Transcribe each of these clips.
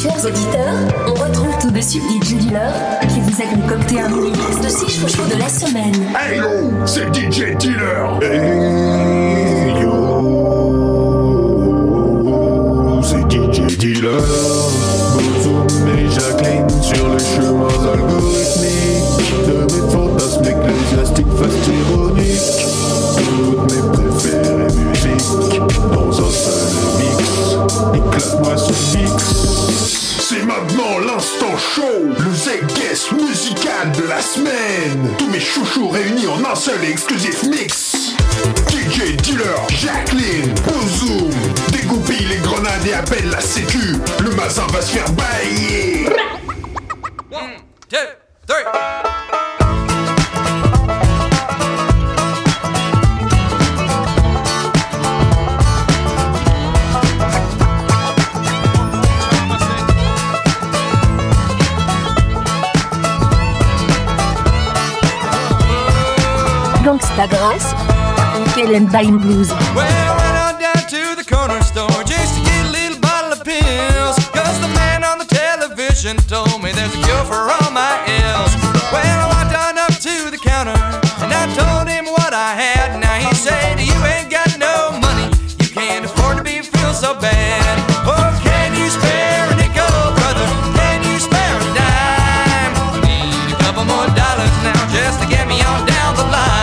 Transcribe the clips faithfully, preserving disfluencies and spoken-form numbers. Chers auditeurs, on retrouve tout de suite D J Dealer qui vous a concocté un mini-mix de six chouchous de la semaine. Hey yo, c'est D J Dealer. Hey yo, c'est D J Dealer. Bouzoum et Jacqueline sur les chemins algorithmiques de mes fantasmes ecclésiastiques fast ironiques. Toutes mes préférées musiques dans un seul mix. Éclate-moi ce mix. C'est maintenant l'instant show, le Z-Guest musical de la semaine. Tous mes chouchous réunis en un seul et exclusif mix. D J Dealer, Jacqueline, Bouzoum dégoupille les grenades et appelle la sécu. Le mazin va se faire bailler. one, two, three La Grasse, Kellen Dime Blues. Well, went on down to the corner store just to get a little bottle of pills. Cause the man on the television told me there's a cure for all my ills. Well, I walked on up to the counter and I told him what I had. Now he said, you ain't got no money, you can't afford to be feel so bad. Oh, can you spare a nickel, brother? Can you spare a dime? Need a couple more dollars now just to get me on down the line.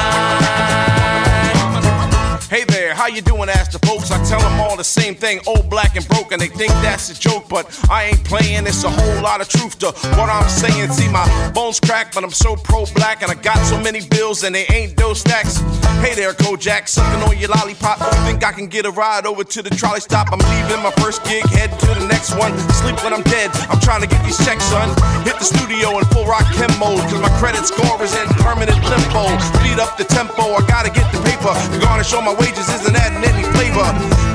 How you doing, ask the folks, I tell them all the same thing, old, black, and broke, and they think that's a joke, but I ain't playing, it's a whole lot of truth to what I'm saying. See, my bones crack, but I'm so pro-black, and I got so many bills, and they ain't dough stacks. Hey there, Kojak, sucking on your lollipop, think I can get a ride over to the trolley stop. I'm leaving my first gig, heading to the next one, sleep when I'm dead, I'm trying to get these checks, son. Hit the studio in full rock chem mode, cause my credit score is in permanent limbo. Speed up the tempo, I gotta get the paper, to garnish all my wages isn't adding any flavor.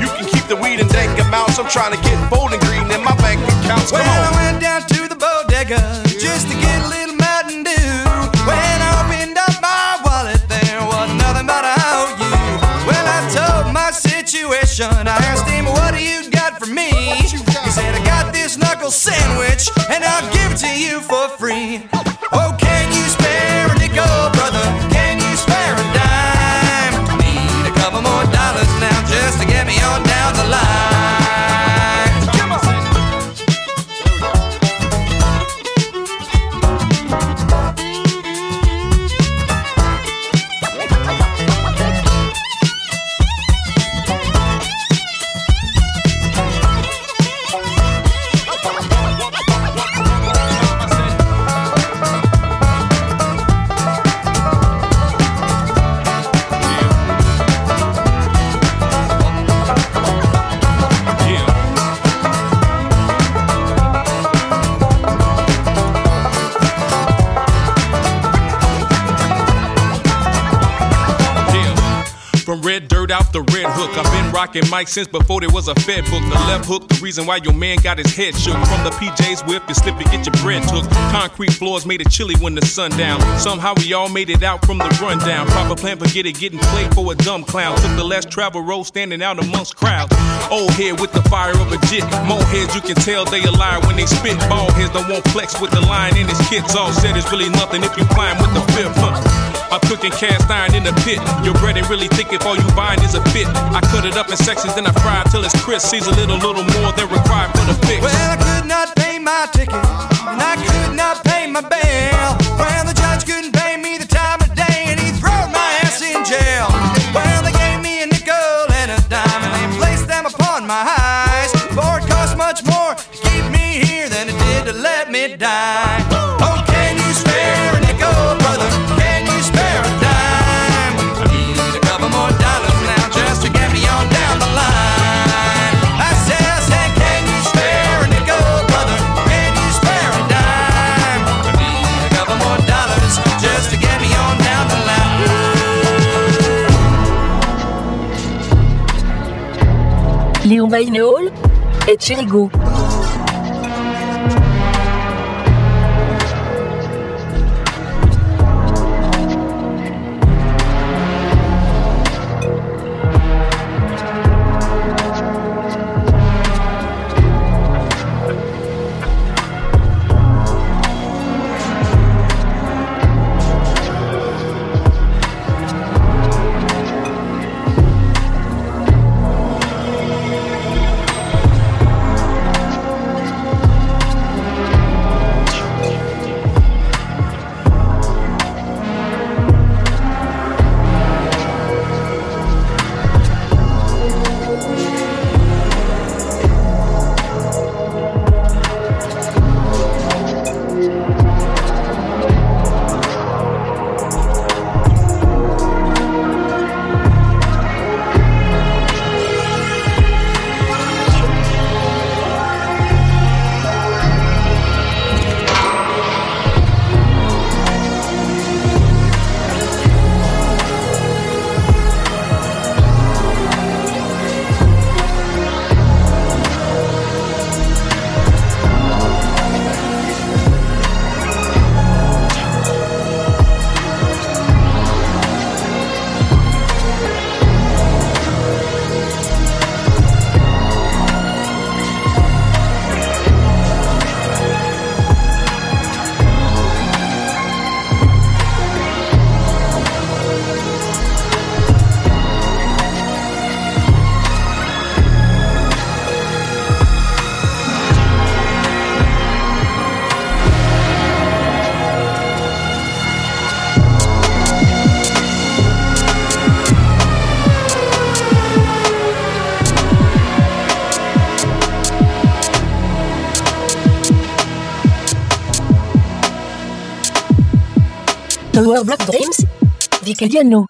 You can keep the weed and dank amounts, I'm trying to get bold and green in my bank accounts. Come well, on. I went down to the bodega just to get a little Mountain Dew. When I opened up my wallet, there wasn't nothing but an I O U. Well, I told my situation, I asked him, what do you got for me? He said, I got this knuckle sandwich and I'll give it to you for free. Oh, can you spare a nickel, brother? Can you spare a dime? Now just to get me on down the line. Come on. Red dirt out the red hook. I've been rocking mic since before there was a Fed book. The left hook, the reason why your man got his head shook. From the P Js whip, you slip and get your bread took. Concrete floors made it chilly when the sun down. Somehow we all made it out from the rundown. Proper plan, forget it, getting played for a dumb clown. Took the last travel road, standing out amongst crowds. Old head with the fire of a jit. More heads, you can tell they a liar when they spit. Bald heads that won't flex with the line in his kids. All said is really nothing if you climb with the fifth. Huh? I'm cooking cast iron in the pit. Your bread ain't really thick if all you buying is a bit. I cut it up in sections, then I fry it till it's crisp. Season it a little more than required for the fix. Well, I could not pay my ticket, and I could not pay my bail. Well, the judge couldn't pay me the time of day, and he throwed my ass in jail. Well, they gave me a nickel and a dime, and they placed them upon my eyes. For it cost much more to keep me here than it did to let me die. Oh, can you spare a nickel, brother? Léon Bainehall et Chirigo. The World of Dreams, Vicadiano.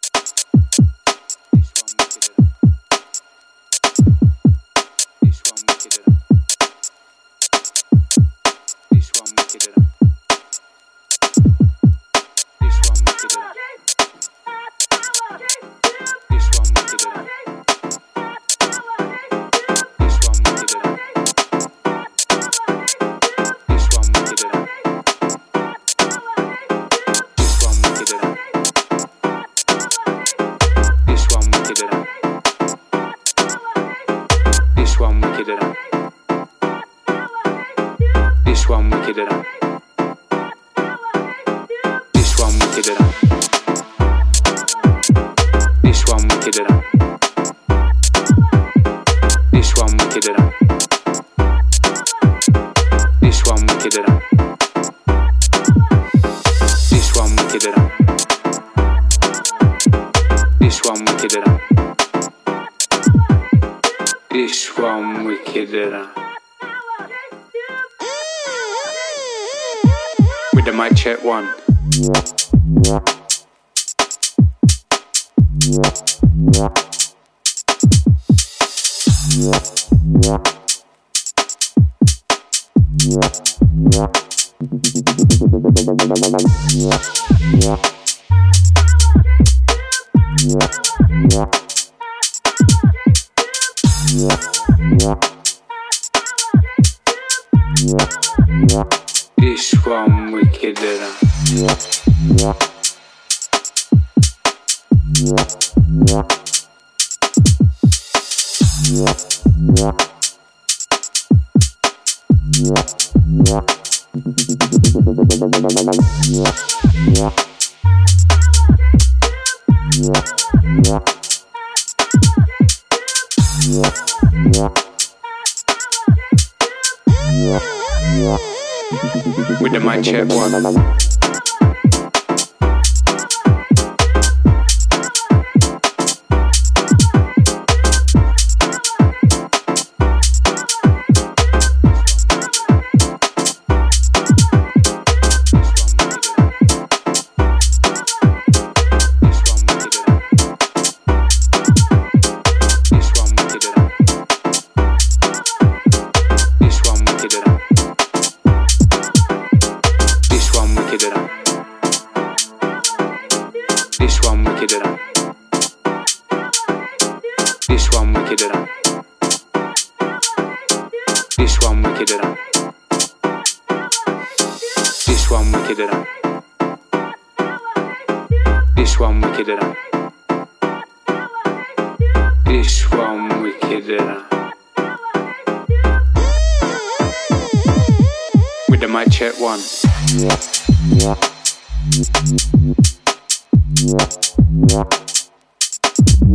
With the mic check one.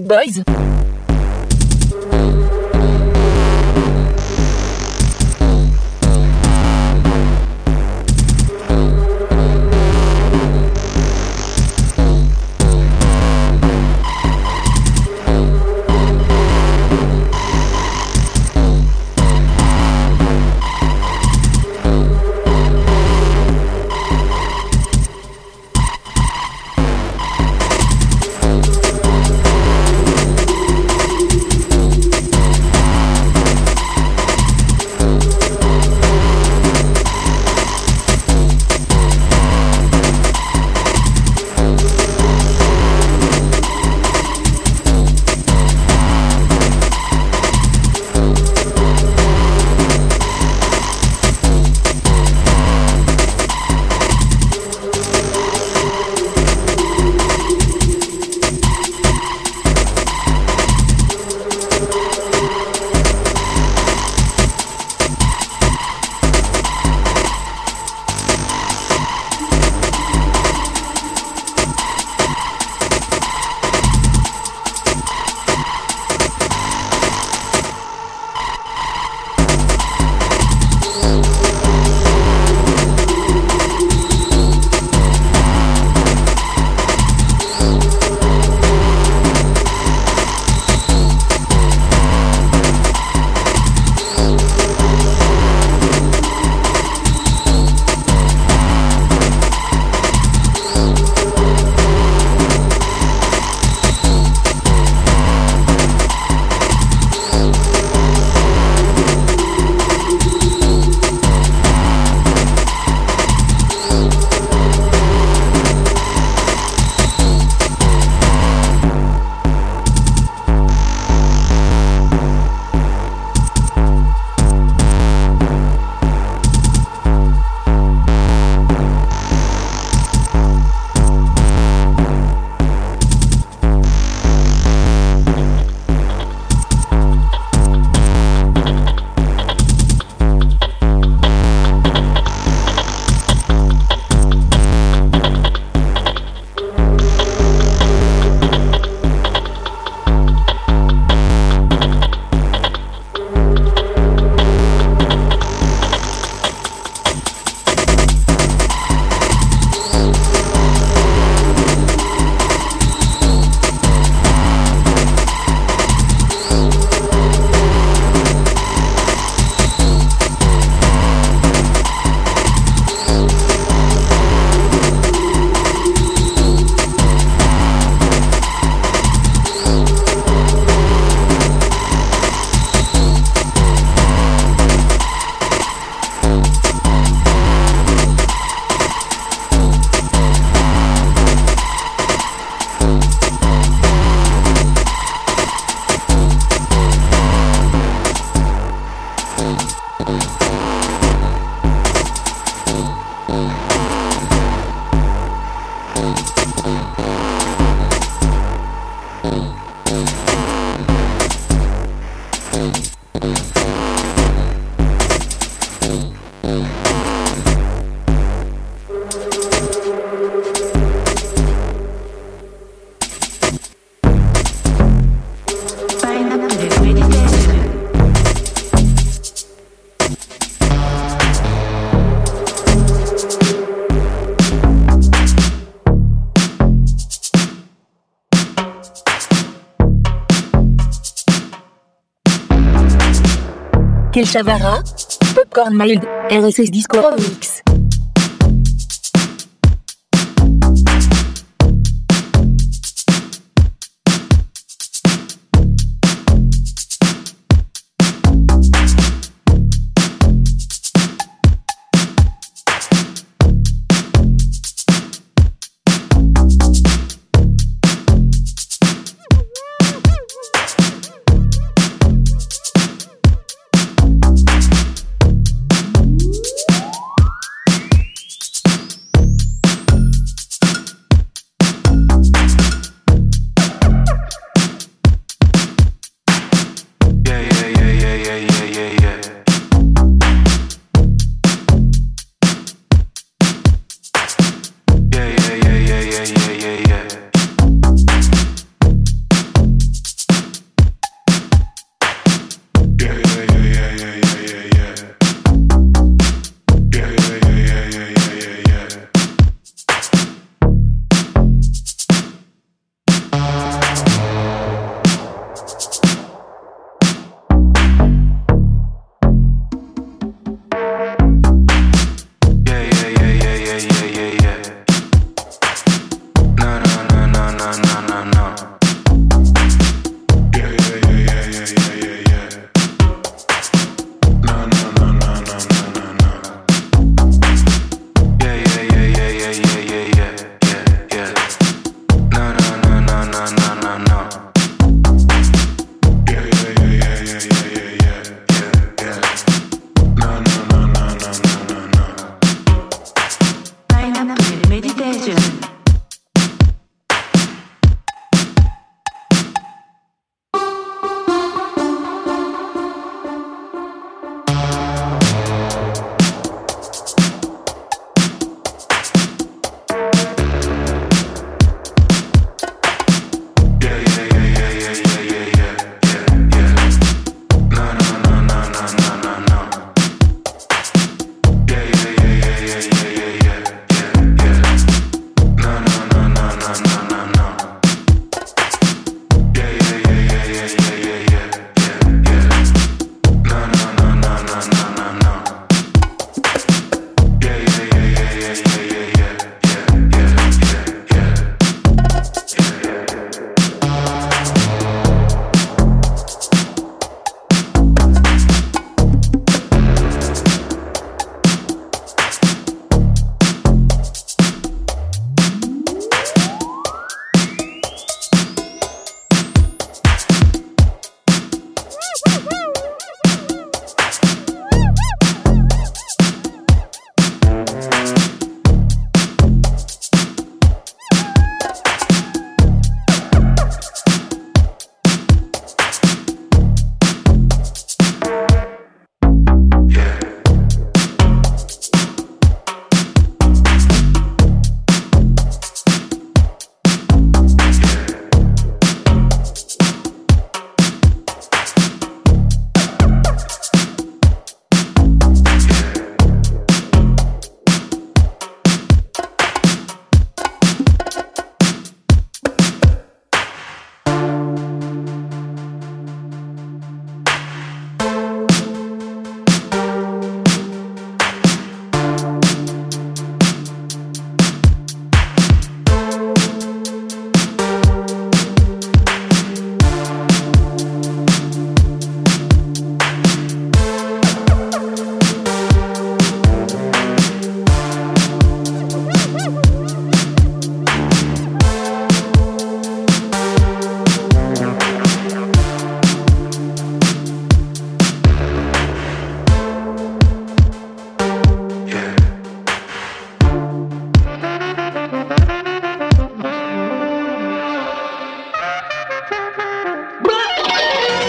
Boys. Chavara, Popcorn Mild, R S S Disco Mix.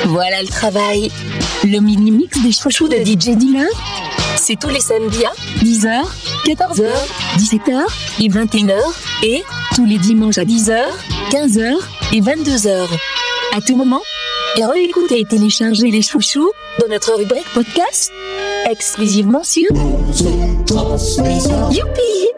Voilà le travail. Le mini-mix des chouchous de D J Dylan, c'est tous les samedis à dix heures, quatorze heures, dix-sept heures et vingt et une heures et tous les dimanches à dix heures, quinze heures et vingt-deux heures. À tout moment, réécoutez et téléchargez les chouchous dans notre rubrique podcast exclusivement sur Youpi!